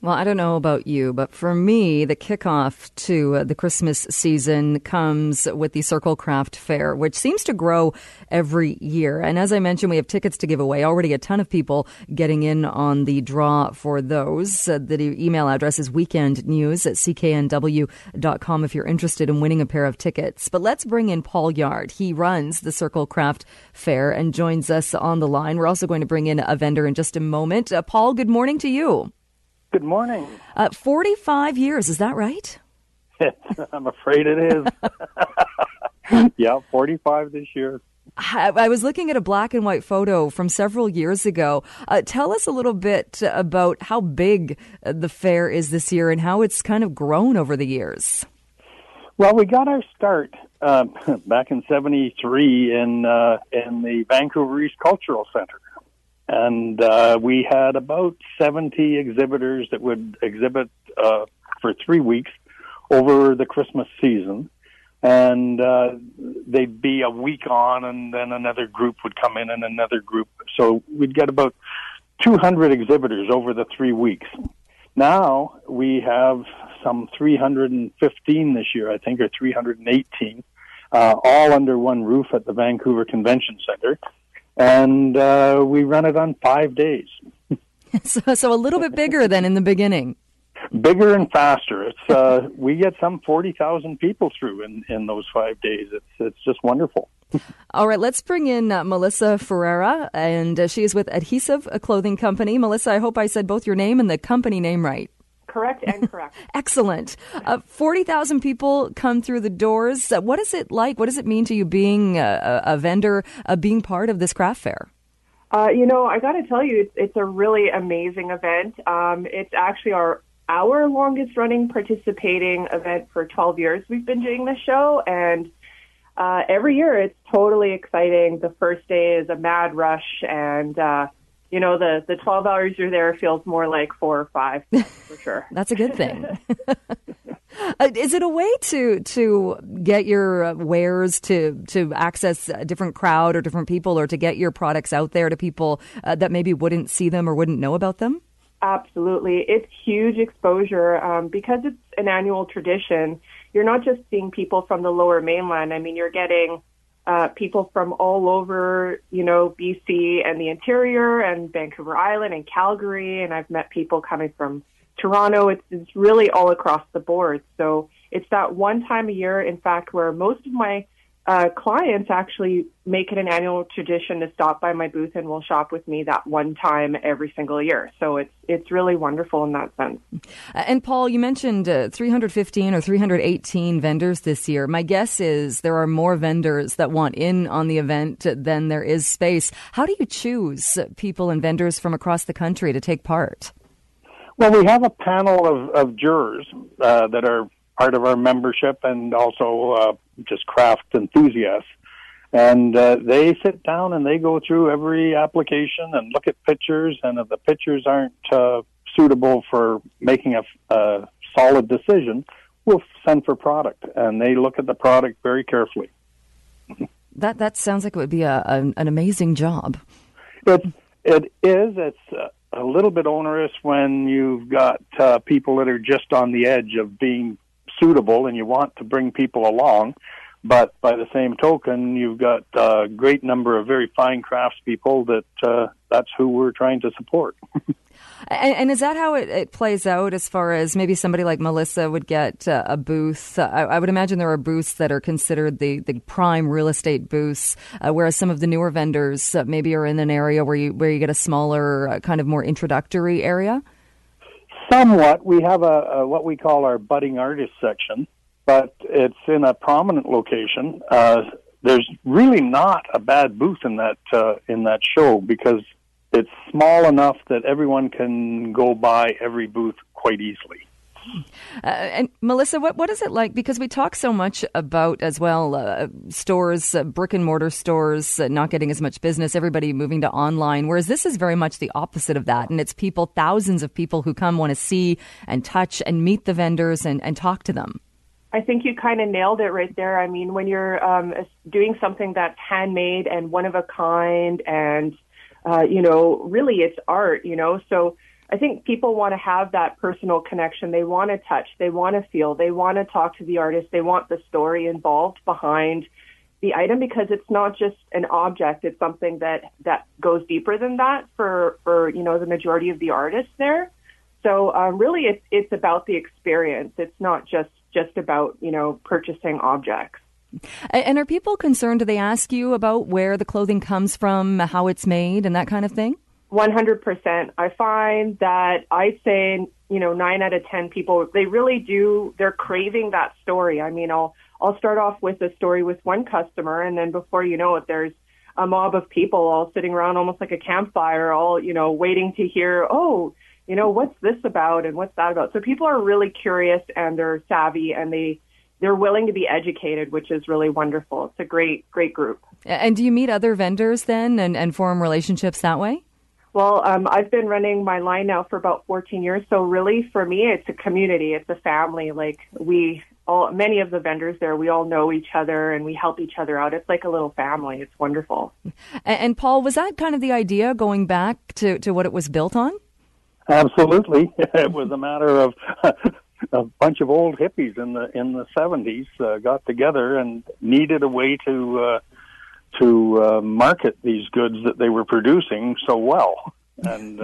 Well, I don't know about you, but for me, the kickoff to the Christmas season comes with the Circle Craft Fair, which seems to grow every year. And as I mentioned, we have tickets to give away. Already a ton of people getting in on the draw for those. The email address is weekendnews@cknw.com if you're interested in winning a pair of tickets. But let's bring in Paul Yard. He runs the Circle Craft Fair and joins us on the line. We're also going to bring in a vendor in just a moment. Paul, good morning to you. Good morning. 45 years, is that right? I'm afraid it is. Yeah, 45 this year. I was looking at a black and white photo from several years ago. Tell us a little bit about how big the fair is this year and how it's kind of grown over the years. Well, we got our start back in 73 in the Vancouver East Cultural Centre. And we had about 70 exhibitors that would exhibit for 3 weeks over the Christmas season. And they'd be a week on, and then another group would come in and another group. So we'd get about 200 exhibitors over the 3 weeks. Now we have some 315 this year, I think, or 318, all under one roof at the Vancouver Convention Center. And we run it on 5 days. so a little bit bigger than in the beginning. Bigger and faster. It's we get some 40,000 people through in those 5 days. It's just wonderful. All right, let's bring in Melissa Ferreira, and she is with Adhesive, a clothing company. Melissa, I hope I said both your name and the company name right. Correct and correct. Excellent. 40,000 people come through the doors. What is it like? What does it mean to you being a vendor, being part of this craft fair? I got to tell you, it's a really amazing event. It's actually our longest running participating event for 12 years. We've been doing this show, and every year it's totally exciting. The first day is a mad rush, and the 12 hours you're there feels more like 4 or 5, for sure. That's a good thing. Is it a way to get your wares to access a different crowd or different people, or to get your products out there to people that maybe wouldn't see them or wouldn't know about them? Absolutely. It's huge exposure because it's an annual tradition. You're not just seeing people from the Lower Mainland. I mean, you're getting people from all over, BC and the interior and Vancouver Island and Calgary. And I've met people coming from Toronto. It's really all across the board. So it's that one time a year, in fact, where most of my clients actually make it an annual tradition to stop by my booth and will shop with me that one time every single year. So it's really wonderful in that sense. And Paul, you mentioned 315 or 318 vendors this year. My guess is there are more vendors that want in on the event than there is space. How do you choose people and vendors from across the country to take part? Well, we have a panel of jurors that are part of our membership and also just craft enthusiasts. And they sit down and they go through every application and look at pictures. And if the pictures aren't suitable for making a solid decision, we'll send for product. And they look at the product very carefully. That sounds like it would be an amazing job. It is. It's a little bit onerous when you've got people that are just on the edge of being suitable, and you want to bring people along, but by the same token, you've got a great number of very fine craftspeople that's who we're trying to support. And is that how it plays out, as far as maybe somebody like Melissa would get a booth? I would imagine there are booths that are considered the prime real estate booths, whereas some of the newer vendors maybe are in an area where you get a smaller, kind of more introductory area? Somewhat. We have a what we call our budding artist section, but it's in a prominent location. There's really not a bad booth in that show, because it's small enough that everyone can go by every booth quite easily. And Melissa, what is it like? Because we talk so much about, as well, stores, brick and mortar stores, not getting as much business, everybody moving to online, whereas this is very much the opposite of that. And it's people, thousands of people who come, want to see and touch and meet the vendors and talk to them. I think you kind of nailed it right there. I mean, when you're doing something that's handmade and one of a kind and you know, really it's art, you know. So I think people want to have that personal connection. They want to touch, they want to feel, they want to talk to the artist. They want the story involved behind the item, because it's not just an object. It's something that goes deeper than that for, you know, the majority of the artists there. So really it's about the experience. It's not just about, you know, purchasing objects. And are people concerned? Do they ask you about where the clothing comes from, how it's made, and that kind of thing? 100%. I find that I'd say, you know, 9 out of 10 people, they really do, they're craving that story. I mean, I'll start off with a story with one customer, and then before you know it, there's a mob of people all sitting around almost like a campfire, all, you know, waiting to hear, oh, you know, what's this about and what's that about? So people are really curious, and they're savvy, and they're willing to be educated, which is really wonderful. It's a great, great group. And do you meet other vendors then and form relationships that way? Well, I've been running my line now for about 14 years. So really, for me, it's a community. It's a family. Like many of the vendors there, we all know each other and we help each other out. It's like a little family. It's wonderful. And Paul, was that kind of the idea going back to what it was built on? Absolutely. It was a matter of... a bunch of old hippies in the 70s got together and needed a way to market these goods that they were producing so well, and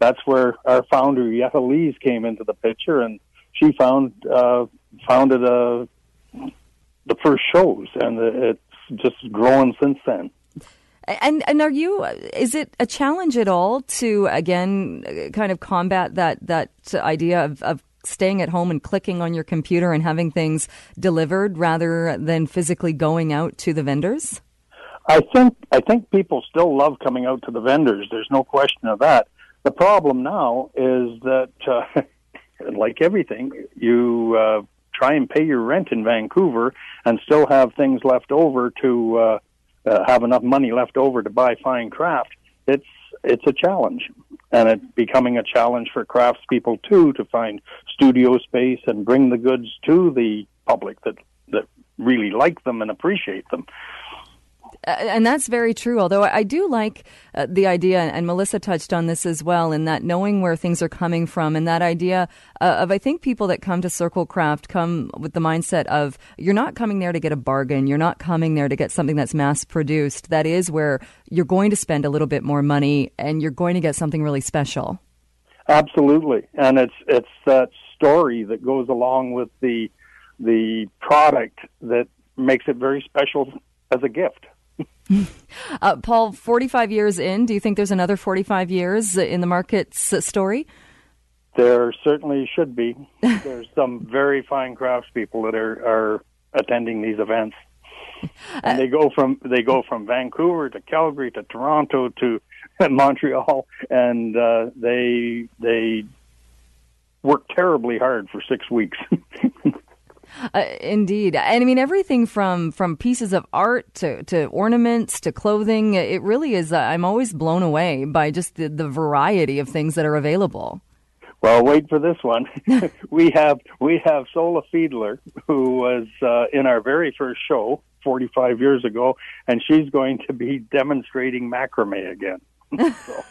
that's where our founder Yaffa Lee came into the picture, and she founded the first shows, and it's just grown since then. And are you? Is it a challenge at all to again kind of combat that idea of staying at home and clicking on your computer and having things delivered rather than physically going out to the vendors? I think people still love coming out to the vendors. There's no question of that. The problem now is that, like everything, you try and pay your rent in Vancouver and still have things left over to have enough money left over to buy fine craft. It's a challenge, and it's becoming a challenge for craftspeople too to find studio space and bring the goods to the public that really like them and appreciate them. And that's very true, although I do like the idea, and Melissa touched on this as well, in that knowing where things are coming from, and that idea of, I think people that come to Circle Craft come with the mindset of, you're not coming there to get a bargain, you're not coming there to get something that's mass-produced. That is where you're going to spend a little bit more money, and you're going to get something really special. Absolutely, and it's that story that goes along with the product that makes it very special as a gift. Paul, 45 years in, do you think there's another 45 years in the market's story? There certainly should be. There's some very fine craftspeople that are attending these events. And they go from Vancouver to Calgary to Toronto to Montreal, and they work terribly hard for 6 weeks. Indeed. And I mean, everything from pieces of art to ornaments to clothing, it really is, I'm always blown away by just the variety of things that are available. Well, wait for this one. We have Sola Fiedler, who was in our very first show 45 years ago, and she's going to be demonstrating macrame again. So.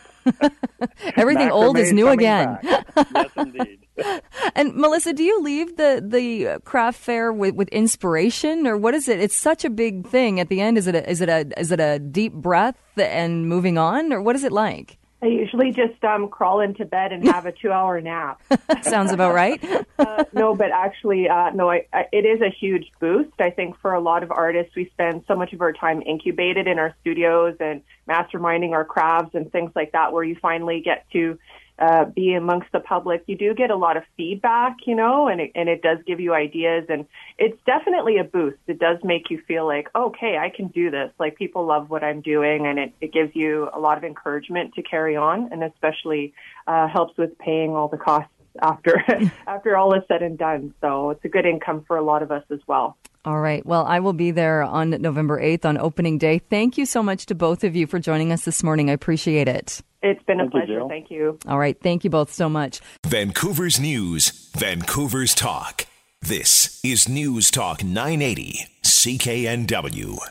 Everything old is new again. Yes, indeed. And Melissa, do you leave the craft fair with inspiration, or what is it? It's such a big thing. At the end, is it a deep breath and moving on, or what is it like? I usually just crawl into bed and have a 2-hour nap. Sounds about right. No, but actually, no. It is a huge boost. I think for a lot of artists, we spend so much of our time incubated in our studios and masterminding our crafts and things like that, where you finally get to be amongst the public. You do get a lot of feedback, you know, and it does give you ideas, and it's definitely a boost. It does make you feel like, okay, I can do this. Like, people love what I'm doing, and it gives you a lot of encouragement to carry on, and especially helps with paying all the costs after all is said and done. So it's a good income for a lot of us as well. All right. Well, I will be there on November 8th on opening day. Thank you so much to both of you for joining us this morning. I appreciate it. It's been a pleasure. Thank you. All right. Thank you both so much. Vancouver's News, Vancouver's Talk. This is News Talk 980 CKNW.